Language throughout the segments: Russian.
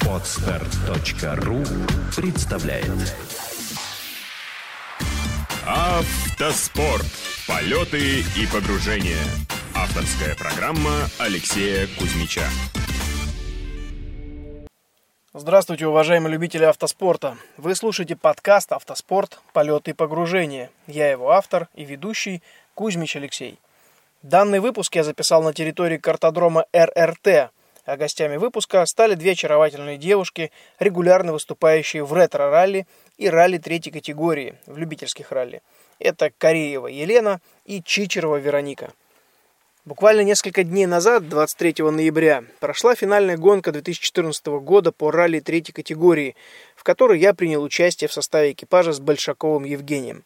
Podster.ru представляет Автоспорт. Полеты и погружения. Авторская программа Алексея Кузьмича. Здравствуйте, уважаемые любители автоспорта. Вы слушаете подкаст «Автоспорт. Полеты и погружения». Я его автор и ведущий Кузьмич Алексей. Данный выпуск я записал на территории картодрома РРТ. А гостями выпуска стали две очаровательные девушки, регулярно выступающие в ретро-ралли и ралли третьей категории, в любительских ралли. Это Кареева Елена и Чичерова Вероника. Буквально несколько дней назад, 23 ноября, прошла финальная гонка 2014 года по ралли третьей категории, в которой я принял участие в составе экипажа с Большаковым Евгением.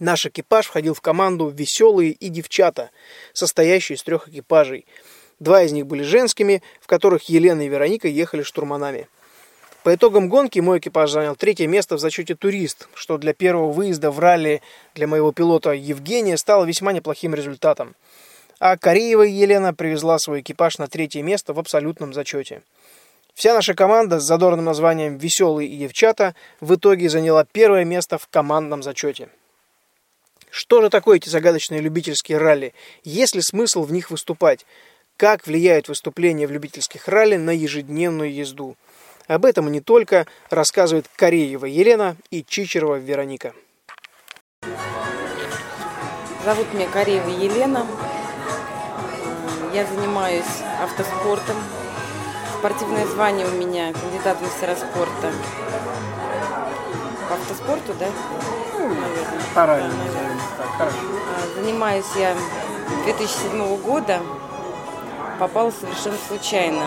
Наш экипаж входил в команду «Веселые и девчата», состоящую из трех экипажей. Два из них были женскими, в которых Елена и Вероника ехали штурманами. По итогам гонки мой экипаж занял третье место в зачете «Турист», что для первого выезда в ралли для моего пилота Евгения стало весьма неплохим результатом. А Кареева Елена привезла свой экипаж на третье место в абсолютном зачете. Вся наша команда с задорным названием «Веселые и девчата» в итоге заняла первое место в командном зачете. Что же такое эти загадочные любительские ралли? Есть ли смысл в них выступать? Как влияет выступление в любительских ралли на ежедневную езду? Об этом и не только рассказывают Кареева Елена и Чичерова Вероника. Зовут меня Кареева Елена. Я занимаюсь автоспортом. Спортивное звание у меня кандидат в мастера спорта. По автоспорту, да? Наверное. Хорошо. Занимаюсь я 2007 года. Попала совершенно случайно.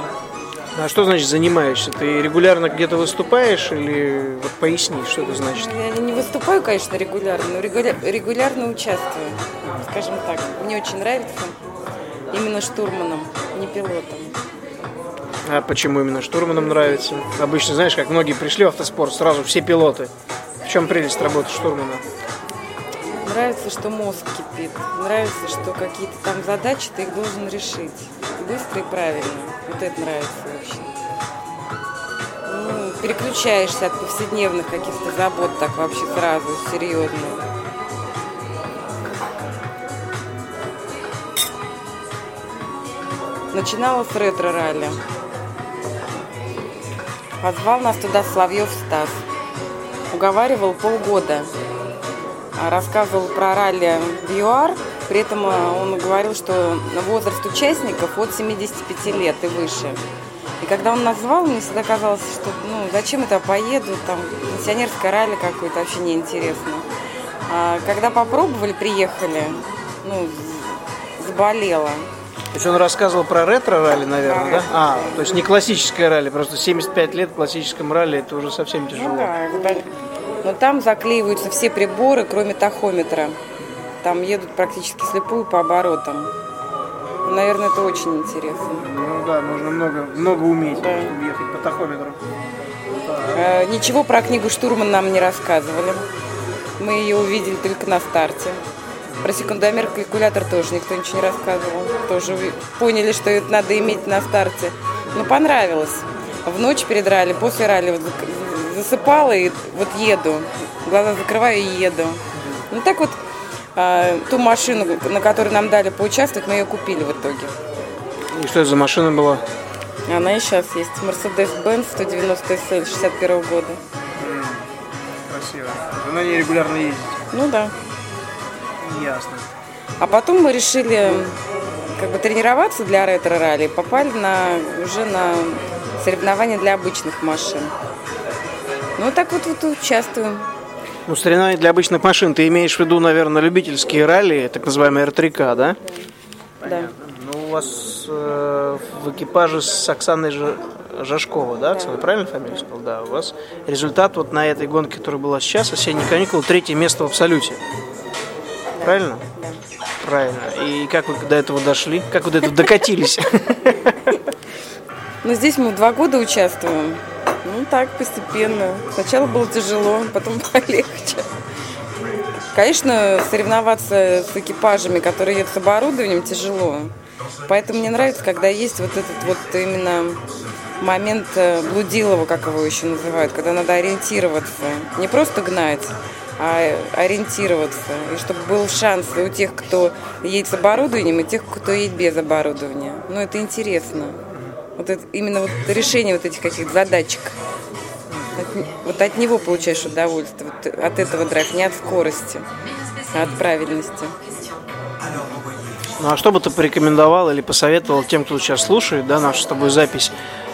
А что значит занимаешься? Ты регулярно где-то выступаешь или вот поясни, что это значит? Я не выступаю, конечно, регулярно, но регулярно участвую. Скажем так, мне очень нравится именно штурманом, не пилотом. А почему именно штурманом нравится? Обычно, знаешь, как многие пришли в автоспорт, сразу все пилоты. В чем прелесть работы штурмана? Нравится, что мозг кипит, нравится, что какие-то там задачи ты их должен решить быстро и правильно. Вот это нравится вообще. Ну, переключаешься от повседневных каких-то забот так вообще сразу, серьезно. Начинала с ретро-ралли. Позвал нас туда Соловьев Стас. Уговаривал полгода. Рассказывал про ралли в ЮАР, при этом он говорил, что возраст участников от 75 лет и выше. И когда он назвал, мне всегда казалось, что зачем это поеду, там пенсионерское ралли какое-то вообще неинтересно. А когда попробовали, приехали, заболела. То есть он рассказывал про ретро-ралли, наверное, да? То есть не классическое ралли, просто 75 лет в классическом ралли это уже совсем тяжело. Да. Но там заклеиваются все приборы, кроме тахометра. Там едут практически слепую по оборотам. Наверное, это очень интересно. Нужно много уметь, чтобы ехать по тахометру. Ничего про книгу «Штурман» нам не рассказывали. Мы ее увидели только на старте. Про секундомер, калькулятор тоже никто ничего не рассказывал. Тоже поняли, что это надо иметь на старте. Но понравилось. В ночь перед ралли, после ралли засыпала и вот еду, глаза закрываю и еду. Так вот, ту машину, на которой нам дали поучаствовать, мы ее купили в итоге. И что это за машина была? Она и сейчас есть. Mercedes-Benz 190 SL 61 года. Красиво. Вы на ней регулярно ездите? Да. Ясно. А потом мы решили тренироваться для ретро-ралли. Попали уже на соревнования для обычных машин. Так участвуем. Соревнования для обычных машин. Ты имеешь в виду, наверное, любительские ралли, так называемые РКК, да? Да. У вас в экипаже с Оксаной Жашковой, да? Оксана, правильно фамилию сказал? Да. У вас результат вот на этой гонке, которая была сейчас, осенние каникулы, третье место в абсолюте. Да. Правильно? Да. Правильно. И как вы до этого дошли? Как вы до этого докатились? Здесь мы 2 года участвуем. Так, постепенно. Сначала было тяжело, потом полегче. Конечно, соревноваться с экипажами, которые едут с оборудованием, тяжело. Поэтому мне нравится, когда есть вот этот вот именно момент блудилова, как его еще называют, когда надо ориентироваться, не просто гнать, а ориентироваться, и чтобы был шанс у тех, кто едет с оборудованием, и тех, кто едет без оборудования. Ну, это интересно. Вот это, именно вот решение вот этих каких-то задачек. Вот от него получаешь удовольствие, вот от этого драйва, не от скорости, а от правильности. Ну, а что бы ты порекомендовал или посоветовал тем, кто сейчас слушает, да, нашу с тобой запись,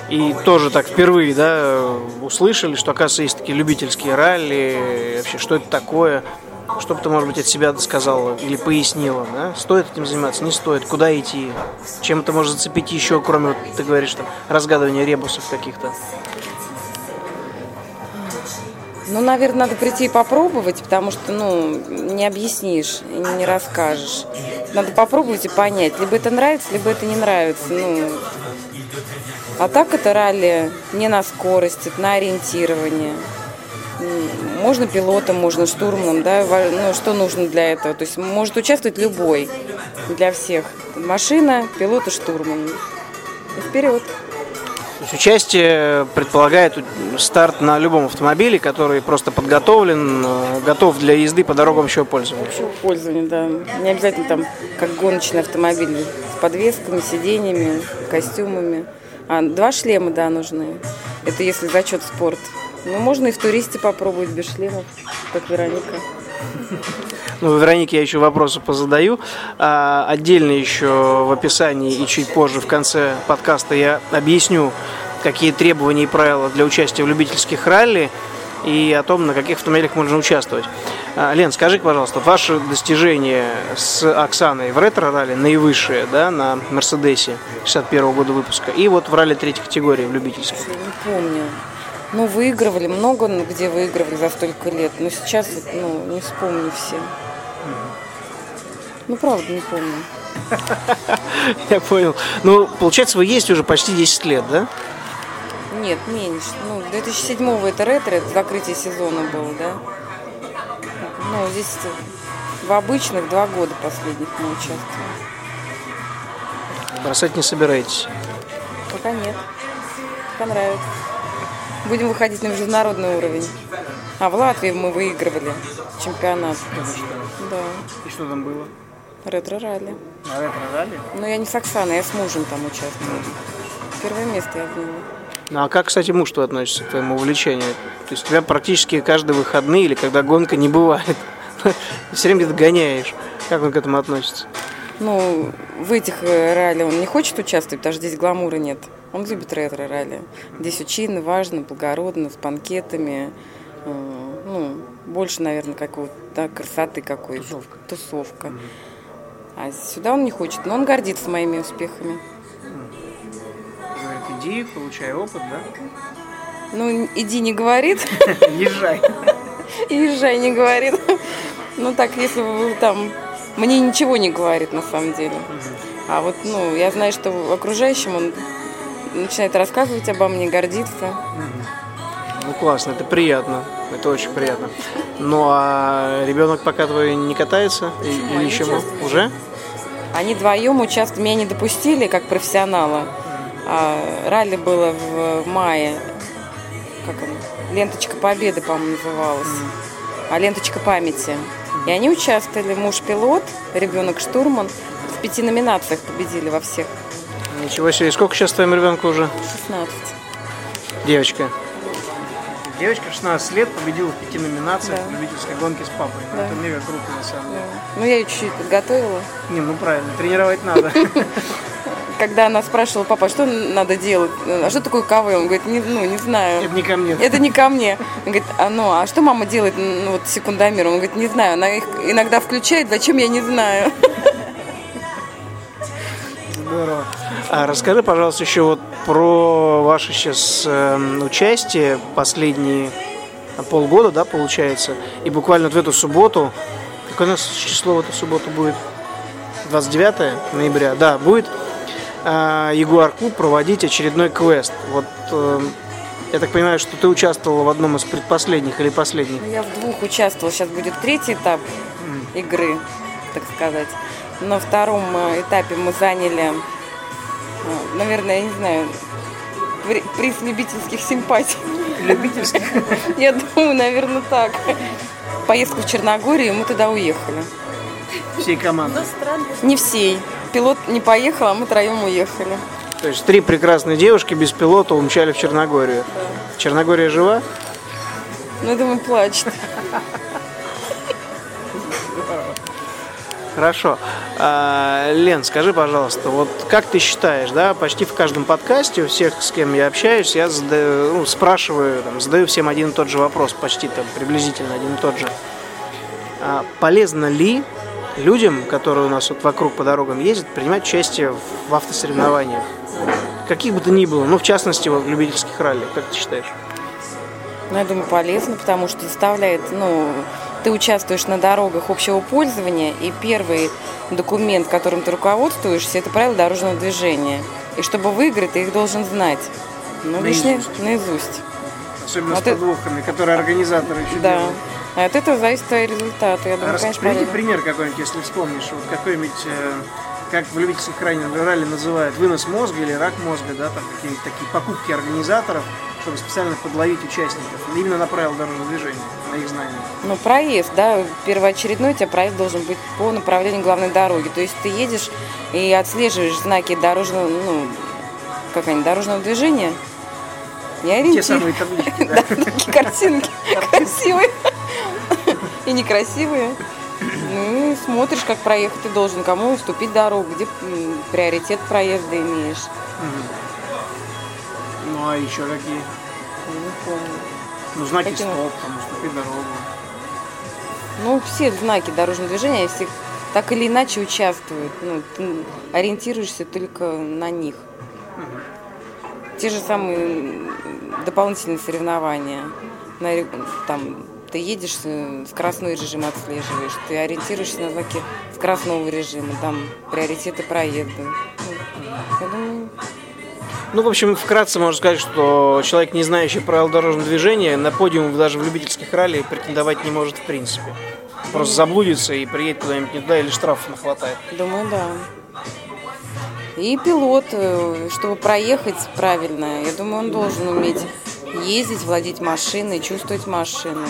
и тоже так впервые, да, услышали, что, оказывается, есть такие любительские ралли, вообще, что это такое, что бы ты, может быть, от себя сказала или пояснила, да, стоит этим заниматься, не стоит, куда идти, чем это может зацепить еще, кроме, вот, ты говоришь, там, разгадывания ребусов каких-то. Ну, наверное, надо прийти и попробовать, потому что, ну, не объяснишь, не расскажешь. Надо попробовать и понять. Либо это нравится, либо это не нравится. Ну, а так это ралли не на скорость, это на ориентирование. Можно пилотом, можно штурманом, да, ну, что нужно для этого. То есть может участвовать любой, для всех. Машина, пилот и штурман. И вперед. То есть участие предполагает старт на любом автомобиле, который просто подготовлен, готов для езды по дорогам общего пользования. Общего пользования, да. Не обязательно там как гоночный автомобиль с подвесками, сиденьями, костюмами. А, 2 шлема, да, нужны. Это если зачет спорт. Ну, можно и в туристе попробовать без шлемов, как Вероника. Ну, Веронике я еще вопросы позадаю. Отдельно еще в описании и чуть позже в конце подкаста я объясню, какие требования и правила для участия в любительских ралли и о том, на каких автомобилях можно участвовать. Лен, скажи, пожалуйста, ваши достижения с Оксаной в ретро-ралли наивысшие, да, на Мерседесе 61 года выпуска и вот в ралли 3-й категории в любительском. Не помню. Ну, выигрывали, много где выигрывали за столько лет, но сейчас, ну, не вспомню все. Ну, правда, не помню. Я понял. Ну, получается, вы есть уже почти 10 лет, да? Нет, меньше. Ну, 2007-го это ретро, это закрытие сезона было, да? Ну, здесь в обычных 2 года последних мы участвовали. Бросать не собираетесь? Пока нет. Понравится. Будем выходить на международный уровень. А в Латвии мы выигрывали чемпионат. Да. И что там было? Ретро-ралли. А ретро-ралли? Ну, я не с Оксаной, я с мужем там участвовала. Первое место я заняла. Ну, а как, кстати, муж твой относится к твоему увлечению? То есть у тебя практически каждые выходные или когда гонка не бывает. Все время где-то гоняешь. Как он к этому относится? Ну, в этих ралли он не хочет участвовать, потому что здесь гламура нет. Он любит ретро-ралли. Здесь очень важно, благородно, с банкетами. Ну, больше, наверное, какого-то, да, красоты какой-то. Тусовка. Mm-hmm. А сюда он не хочет, но он гордится моими успехами. Говорит, иди, получай опыт, да? Ну, иди не говорит. Езжай. Езжай не говорит. Ну, так, если вы там... Мне ничего не говорит, на самом деле. А вот, ну, я знаю, что окружающим он начинает рассказывать обо мне, гордиться. Ну, классно, это приятно. Это очень приятно. Ну, а ребенок пока твой не катается? Почему? Или еще уже? Они вдвоем участвуют. Меня не допустили, как профессионала. А, ралли было в мае. Как он? «Ленточка Победы», по-моему, называлась. А «Ленточка памяти». И они участвовали, муж пилот, ребенок штурман. В 5 номинациях победили во всех. Ничего себе. И сколько сейчас твоему ребенку уже? 16. Девочка. Девочка 16 лет победила в 5 номинациях, да, в любительской гонке с папой. Да. Это мега круто, на самом деле. Да. Ну, я ее чуть-чуть подготовила. Не, ну правильно, тренировать надо. Когда она спрашивала: папа, что надо делать? А что такое КВ? Он говорит: ну, не знаю. Это не ко мне. Это не ко мне. Он говорит: а что мама делает, ну, вот, секундомером? Он говорит: не знаю. Она их иногда включает, зачем, я не знаю. Здорово. А расскажи, пожалуйста, еще вот про ваше сейчас участие последние полгода, да, получается. И буквально вот в эту субботу, какое у нас число в эту субботу будет? 29 ноября, да, будет. Ягуар клуб проводить очередной квест. Вот, я так понимаю, что ты участвовала в одном из предпоследних или последних? Я в 2 участвовала. Сейчас будет 3-й этап игры, так сказать. На втором этапе мы заняли, наверное, я не знаю, приз любительских симпатий. Любительских? Я думаю, наверное, так. Поездку в Черногорию, мы туда уехали. Всей команды? Не всей. Пилот не поехал, а мы втроем уехали. То есть три прекрасные девушки без пилота умчали в Черногорию. Да. Черногория жива? Ну, я думаю, плачет. Хорошо. Лен, скажи, пожалуйста, вот как ты считаешь, да, почти в каждом подкасте у всех, с кем я общаюсь, я задаю, спрашиваю, там, задаю всем один и тот же вопрос, почти там приблизительно один и тот же. Полезно ли людям, которые у нас вот вокруг по дорогам ездят, принимать участие в автосоревнованиях? Каких бы то ни было, ну, в частности, в любительских ралли, как ты считаешь? Ну, я думаю, полезно, потому что заставляет, ну... Ты участвуешь на дорогах общего пользования, и первый документ, которым ты руководствуешься, это правила дорожного движения. И чтобы выиграть, ты их должен знать. Ну, наизусть. Особенно с подвохами, которые организаторы еще делают. А от этого зависит твои результаты. Я думаю, конечно, приведи пример какой-нибудь, если вспомнишь. Вот какой-нибудь, как в любительских ралли называют, вынос мозга или рак мозга, да, там какие-нибудь такие покупки организаторов, чтобы специально подловить участников, именно на правила дорожного движения, на их знания. Ну, проезд, да, первоочередной у тебя проезд должен быть по направлению главной дороги. То есть ты едешь и отслеживаешь знаки дорожного, ну, как они, дорожного движения. Я ориентирую. Те самые таблички, да? Да, такие картинки красивые и некрасивые. Ну, смотришь, как проехать ты должен, кому уступить дорогу, где приоритет проезда имеешь. Ну, а еще какие? Не помню. Ну, знаки какие? Стоп, там, уступи дорогу. Ну, все знаки дорожного движения, все так или иначе участвуют. Ну, ты ориентируешься только на них. Угу. Те же самые дополнительные соревнования. Там, ты едешь, скоростной режим отслеживаешь, ты ориентируешься на знаки скоростного режима, там, приоритеты проезда. Я думаю... Ну, в общем, вкратце можно сказать, что человек, не знающий правил дорожного движения, на подиум даже в любительских ралли претендовать не может в принципе. Просто заблудится и приедет куда-нибудь не туда, или штрафов нахватает. Думаю, да. И пилот, чтобы проехать правильно, я думаю, он должен уметь ездить, владеть машиной, чувствовать машину.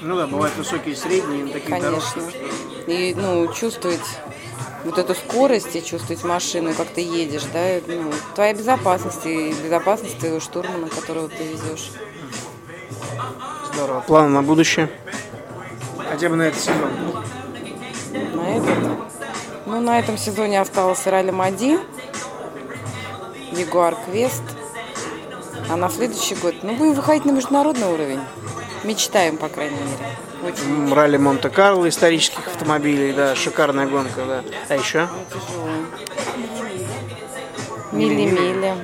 Ну да, бывают высокие и средние на таких дорожках. Конечно. И, ну, чувствовать... Вот эту скорость и чувствовать машину, как ты едешь, да, ну, твоя безопасность и безопасность твоего штурмана, которого ты везешь. Здорово. Планы на будущее? Хотя бы на этот сезон. На этот? Ну, на этом сезоне остался ралли Мади, Ягуар Квест, а на следующий год, ну, будем выходить на международный уровень. Мечтаем, по крайней мере. Очень. Ралли Монте-Карло исторических автомобилей, да, шикарная гонка, да. А еще? Мили-мили.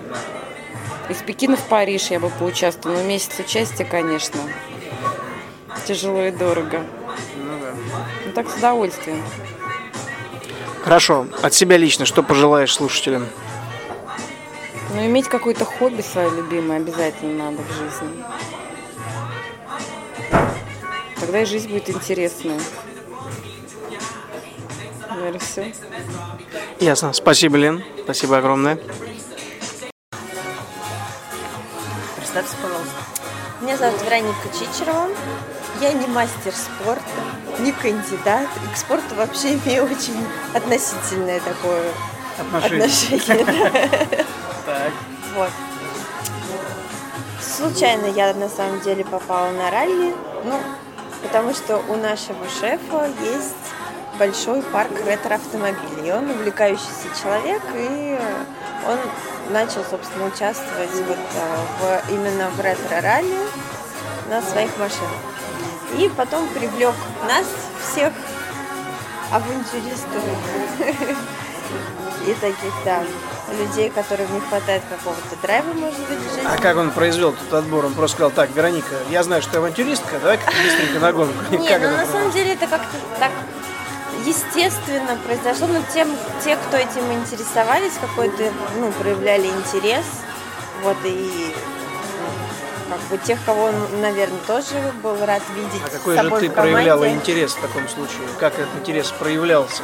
Из Пекина в Париж я бы поучаствовала. Но месяц участия, конечно, тяжело и дорого. Ну да. Ну так, с удовольствием. Хорошо. От себя лично что пожелаешь слушателям? Ну, иметь какое-то хобби свое любимое обязательно надо в жизни. Тогда и жизнь будет интересная. Наверное, все. Ясно. Спасибо, Лен. Спасибо огромное. Представься, пожалуйста. Меня зовут Вероника Чичерова. Я не мастер спорта, не кандидат. И к спорту вообще имею очень относительное такое отношение. Так. Вот. Случайно я на самом деле попала на ралли. Ну, потому что у нашего шефа есть большой парк ретро-автомобилей. И он увлекающийся человек, и он начал, собственно, участвовать вот именно в ретро-ралли на своих машинах. И потом привлек нас всех авантюристов и таких, да, людей, которым не хватает какого-то драйва, может быть, в жизни. А как он произвел этот отбор? Он просто сказал: так, Вероника, я знаю, что ты авантюристка, давай-ка ты быстренько на гонку. Нет, ну на самом деле это как-то так естественно произошло. Но те, кто этим интересовались, какой-то, ну, проявляли интерес. Вот, и как бы тех, кого он, наверное, тоже был рад видеть. А какой же ты проявляла интерес в таком случае? Как этот интерес проявлялся?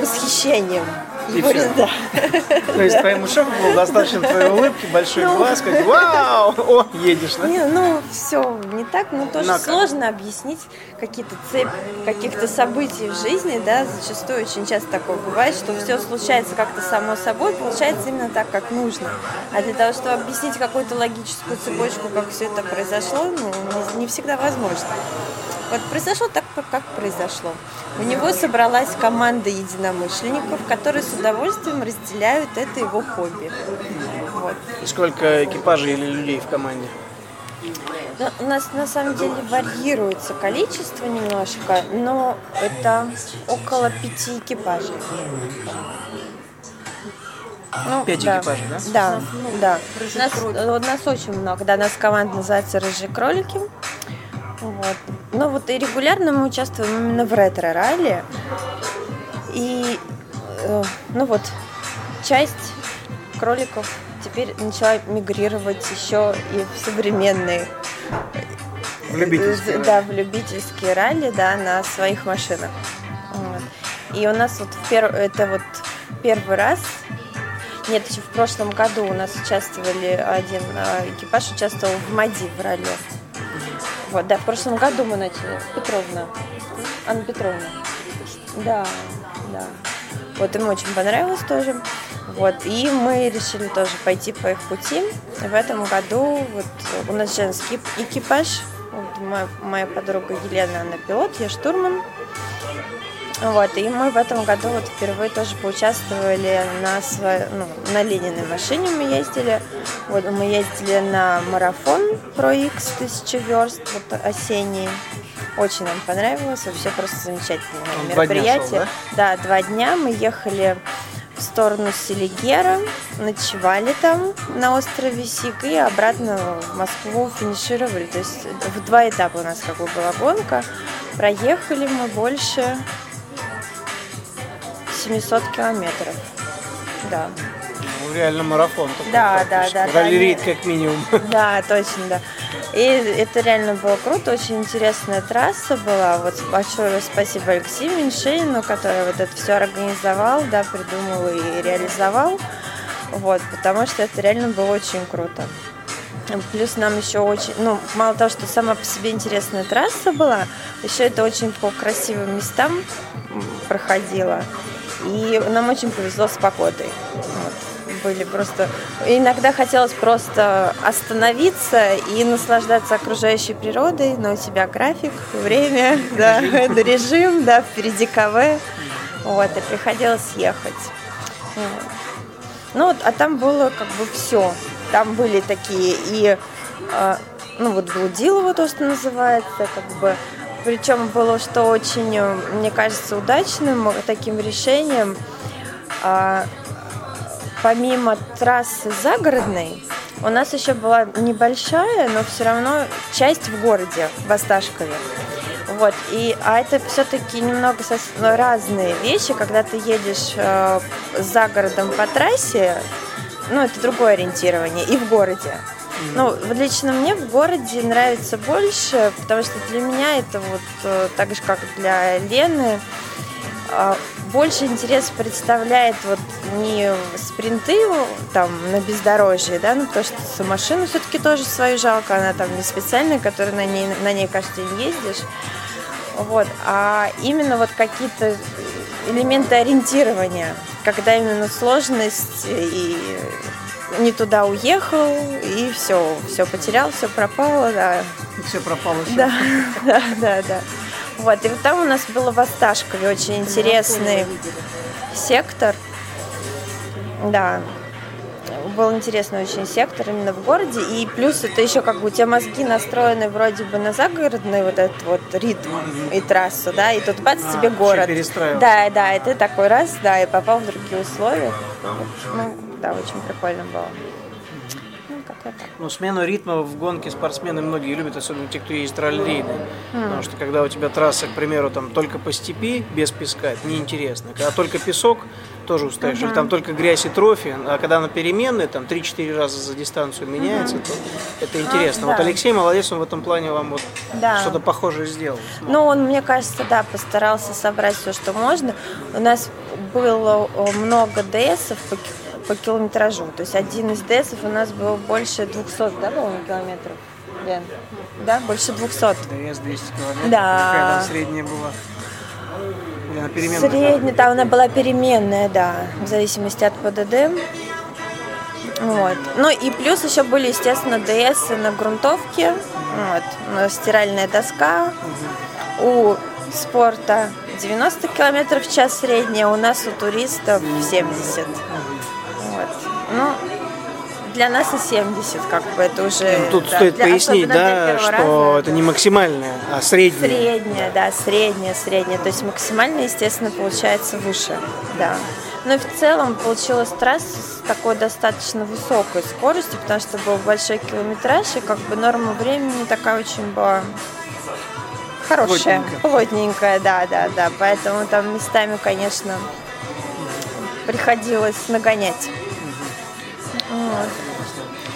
Восхищением. Да. То есть твоему шефу было достаточно твоей улыбки, большой глаз, как вау, о, едешь, да? Не, ну, все не так, но тоже сложно объяснить какие-то цепи каких-то событий в жизни, да, зачастую очень часто такое бывает, что все случается как-то само собой, получается именно так, как нужно. А для того, чтобы объяснить какую-то логическую цепочку, как все это произошло, ну, не всегда возможно. Вот произошло так, как произошло. У него собралась команда единомышленников, которые с удовольствием разделяют это его хобби. Вот. И сколько экипажей или людей в команде? Ну, у нас на самом деле варьируется количество немножко, но это около 5 экипажей. 5 экипажей, да? Да, да. Нас очень много. Да, у нас команда называется «Рыжие кролики». Вот. Ну вот и регулярно мы участвуем именно в ретро-ралли. И ну вот часть кроликов теперь начала мигрировать еще и в современные в любительские ралли, да, на своих машинах. Вот. И у нас вот первый раз. Нет, еще в прошлом году у нас участвовали один экипаж участвовал в МАДИ в ралли. Вот, да, в прошлом году мы начали. Петровна. Анна Петровна. Да, да. Вот, им очень понравилось тоже. Вот, и мы решили тоже пойти по их пути. В этом году вот у нас сейчас экипаж. Вот, моя подруга Елена, она пилот, я штурман. Вот, и мы в этом году вот впервые тоже поучаствовали на Лениной машине мы ездили. Вот, мы ездили на марафон Pro X 1000 верст, вот, осенний. Очень нам понравилось, вообще просто замечательное мероприятие. 2 дня шел, да? Да, 2 дня мы ехали в сторону Селигера, ночевали там на острове Сик и обратно в Москву финишировали. То есть в 2 этапа у нас как бы была гонка. Проехали мы больше 700 километров, да. Ну, реально марафон. Да. Ралли-рейд как минимум. Да, точно, да. И это реально было круто, очень интересная трасса была. Вот большое спасибо Алексею Меньшину, который вот это все организовал, да, придумал и реализовал. Вот, потому что это реально было очень круто. Плюс нам еще очень, мало того, что сама по себе интересная трасса была, еще это очень по красивым местам проходило. И нам очень повезло с погодой. Вот. Были просто... Иногда хотелось просто остановиться и наслаждаться окружающей природой, но у тебя график, время, да, режим, да, впереди КВ. Вот, и приходилось ехать. Ну вот, а там было как бы все. Там были такие и, блудилово, то, что называется, как бы. Причем было, что очень, мне кажется, удачным таким решением, помимо трассы загородной, у нас еще была небольшая, но все равно часть в городе, в Осташкове. Вот, а это все-таки немного разные вещи, когда ты едешь за городом по трассе, это другое ориентирование, и в городе. Лично мне в городе нравится больше, потому что для меня это вот так же, как для Лены, больше интерес представляет вот не спринты там на бездорожье, да, потому что машину все-таки тоже свою жалко, она там не специальная, которую на ней каждый день ездишь. Вот, а именно вот какие-то элементы ориентирования, когда именно сложность и не туда уехал, и все потерял, все пропало, да. Все пропало. Да. Вот, и вот там у нас было в Осташкове очень интересный сектор. Да, был интересный очень сектор именно в городе, и плюс это еще как бы у тебя мозги настроены вроде бы на загородный вот этот вот ритм и трассу, да, и тут бац, тебе город. Да, и ты такой раз, да, и попал в другие условия. Да, очень прикольно было. Смену ритма в гонке спортсмены многие любят, особенно те, кто ездит раллирейды. Потому что когда у тебя трасса, к примеру, там только по степи без песка, это неинтересно. Когда только песок, тоже устаешь. Или там только грязь и трофи, а когда она переменная, там 3-4 раза за дистанцию меняется, то это интересно. Да. Вот Алексей молодец, он в этом плане вам вот что-то похожее сделал. Ну, он, мне кажется, да, постарался собрать все, что можно. У нас было много ДСов по километражу. То есть один из ДСов у нас был больше 200, да, по-моему, километров? Лен? Да, больше 200. ДС 200 километров, да. Какая там средняя была? Средняя, там она была переменная, да, в зависимости от ПДД. Вот. Ну и плюс еще были, естественно, ДС на грунтовке, вот, стиральная доска. У спорта 90 км в час средняя, у нас у туристов 70. Вот. Ну, для нас и 70, как бы, это уже... Ну, тут стоит пояснить, да, что это не максимальная, а средняя. Средняя, да, средняя. То есть максимальная, естественно, получается выше, да. Но в целом получилась трасса с такой достаточно высокой скоростью, потому что был большой километраж, и как бы норма времени такая очень была хорошая. Плотненькая, да. Поэтому там местами, конечно, приходилось нагонять.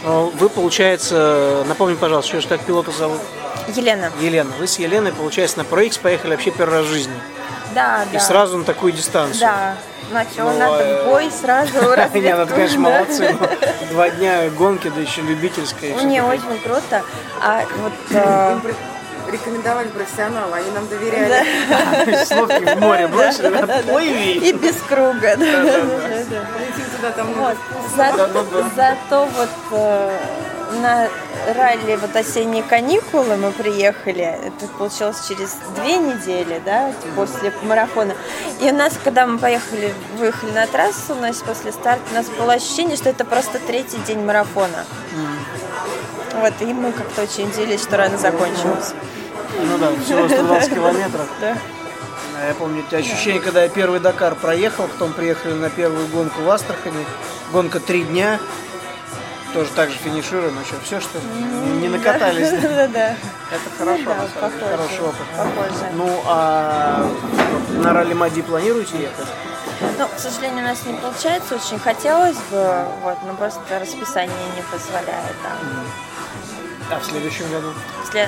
Вы, получается, напомни, пожалуйста, что как пилота зовут? Елена. Вы с Еленой, получается, на Pro X поехали вообще первый раз в жизни. Да. И сразу на такую дистанцию. Да. Начала на бой сразу разведку. Нет, это, конечно, молодцы. 2 дня гонки, да еще любительская. Мне очень круто. А вот... Рекомендовали профессионалы, они нам доверяли. Словки в море бросили, плыви. И без круга. Зато вот на ралли осенние каникулы мы приехали. Это получилось через 2 недели, да, после марафона. И у нас, когда мы поехали, выехали на трассу, у нас после старта, у нас было ощущение, что это просто 3-й день марафона. Вот, и мы как-то очень удивились, что рано закончилось. Ну да, всего 120 километров. Да. Я помню ощущение, когда я первый Дакар проехал, потом приехали на первую гонку в Астрахани. Гонка 3 дня. Тоже так же финишируем, а что, все, что ли? Не накатались. Да. Это хорошо, хороший опыт. Похоже. Ну, а на ралли-мади планируете ехать? Ну, к сожалению, у нас не получается. Очень хотелось бы, вот, но просто расписание не позволяет. А в следующем году?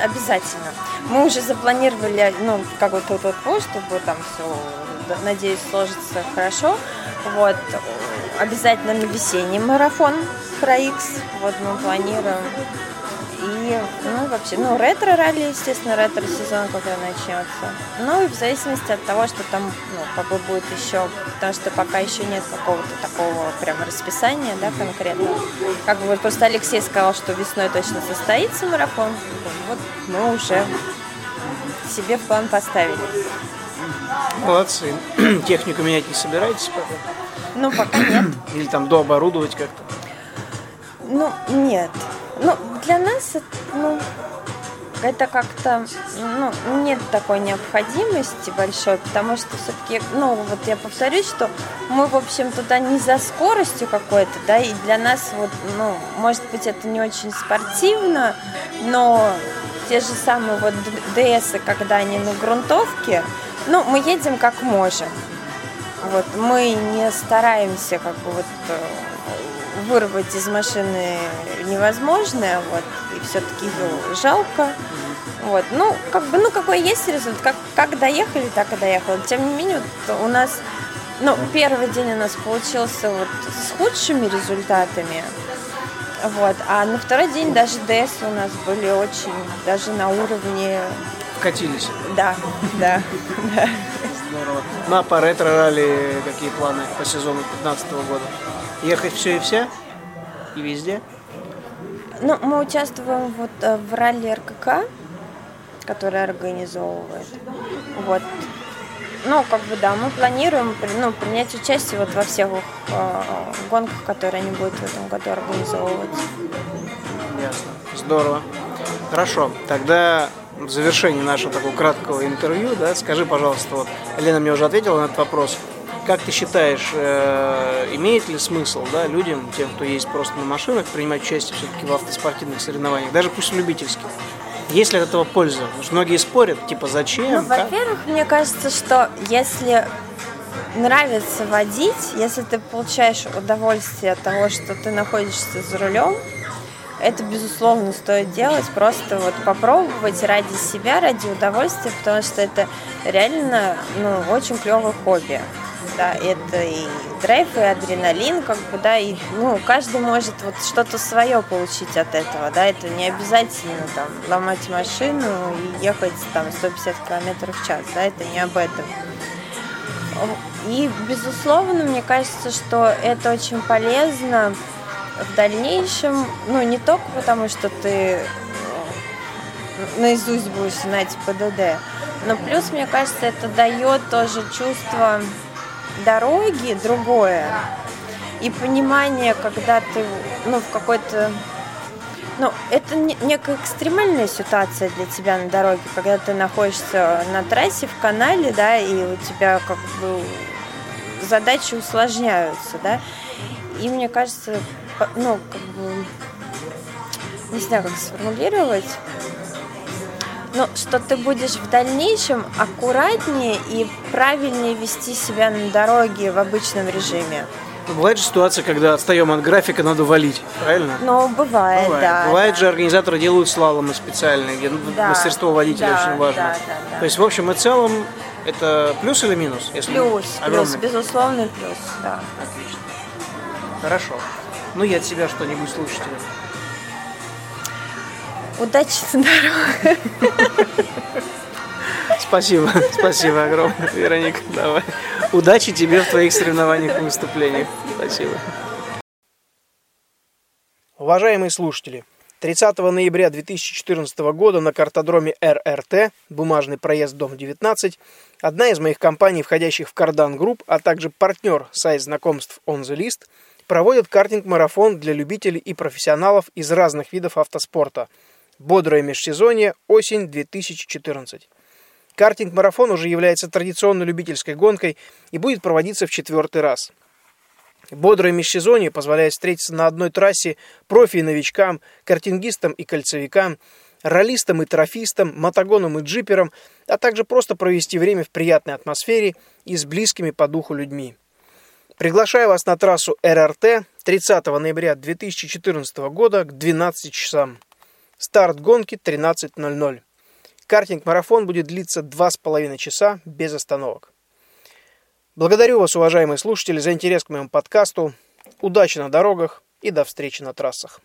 Обязательно. Мы уже запланировали, ну, как бы тот, чтобы там все, надеюсь, сложится хорошо. Вот. Обязательно на весенний марафон Pro X. Вот мы планируем. И, ну, вообще, ну, ретро-ралли, естественно, ретро-сезон, когда начнется. Ну, и в зависимости от того, что там, ну, как бы будет еще, потому что пока еще нет какого-то такого прям расписания, да, конкретного. Как бы просто Алексей сказал, что весной точно состоится марафон. Вот мы уже себе план поставили. Молодцы. Технику менять не собираетесь пока? Ну, пока нет. Или там дооборудовать как-то? Ну, нет. Ну, для нас это как-то, ну, нет такой необходимости большой, потому что все-таки, ну, вот я повторюсь, что мы, в общем, туда не за скоростью какой-то, да, и для нас, вот, ну, может быть, это не очень спортивно, но те же самые вот ДСы, когда они на грунтовке, ну, мы едем как можем, вот, мы не стараемся, как бы, вот... Вырвать из машины невозможное, вот, и все-таки ее жалко. Вот, ну, как бы, ну, какой есть результат, как доехали, так и доехали. Тем не менее, вот у нас, ну, первый день у нас получился вот с худшими результатами, вот, а на второй день даже ДС у нас были очень, даже на уровне... Катились? Да. Здорово. Ну, а по ретро-ралли какие планы по сезону 2015 года? Ехать все и вся? И везде? Ну, мы участвуем вот в ралли РКК, которое организовывает. Вот. Ну, как бы, да, мы планируем принять участие вот во всех гонках, которые они будут в этом году организовывать. Ясно. Здорово. Хорошо. Тогда в завершении нашего такого краткого интервью, да, скажи, пожалуйста, вот Елена мне уже ответила на этот вопрос. Как ты считаешь, имеет ли смысл, да, людям, тем, кто ездит просто на машинах, принимать участие все-таки в автоспортивных соревнованиях, даже пусть любительских? Есть ли от этого польза? Потому что многие спорят, типа, зачем? Ну, во-первых, мне кажется, что если нравится водить, если ты получаешь удовольствие от того, что ты находишься за рулем, это, безусловно, стоит делать, просто вот попробовать ради себя, ради удовольствия, потому что это реально, ну, очень клевое хобби. Да, это и драйв, и адреналин, как бы, да, и, ну, каждый может вот что-то свое получить от этого, да, это не обязательно, там, ломать машину и ехать, там, 150 километров в час, да, это не об этом. И, безусловно, мне кажется, что это очень полезно в дальнейшем, ну, не только потому, что ты наизусть будешь знать ПДД, но плюс, мне кажется, это дает тоже чувство дороги другое и понимание, когда ты, ну, в какой-то, ну, это некая экстремальная ситуация для тебя на дороге, когда ты находишься на трассе, в канале, да, и у тебя как бы задачи усложняются, да, и мне кажется, ну, как бы, не знаю, как сформулировать, ну, что ты будешь в дальнейшем аккуратнее и правильнее вести себя на дороге в обычном режиме. Но бывает же ситуация, когда отстаем от графика, надо валить, правильно? Ну, бывает, да. Бывает, да, же организаторы делают слаломы специальные, где, да, мастерство водителя, да, очень важно. Да, да, да. То есть, в общем и целом, это плюс или минус? Если плюс, безусловный плюс, да. Отлично. Хорошо. Ну, я от себя что-нибудь слушателю. Удачи на дороге. Спасибо, спасибо огромное, Вероника. Давай. Удачи тебе в твоих соревнованиях и выступлениях. Спасибо. Уважаемые слушатели, 30 ноября 2014 года на картодроме РРТ, бумажный проезд, дом 19, одна из моих компаний, входящих в CARDAN Group, а также партнер сайт знакомств OnTheList, проводит картинг-марафон для любителей и профессионалов из разных видов автоспорта. Бодрое межсезонье, осень 2014. Картинг-марафон уже является традиционной любительской гонкой и будет проводиться в 4-й раз. Бодрое межсезонье позволяет встретиться на одной трассе профи и новичкам, картингистам и кольцевикам, раллистам и трофистам, мотогонам и джиперам, а также просто провести время в приятной атмосфере и с близкими по духу людьми. Приглашаю вас на трассу РРТ 30 ноября 2014 года к 12 часам. Старт гонки 13:00. Картинг-марафон будет длиться 2,5 часа без остановок. Благодарю вас, уважаемые слушатели, за интерес к моему подкасту. Удачи на дорогах и до встречи на трассах.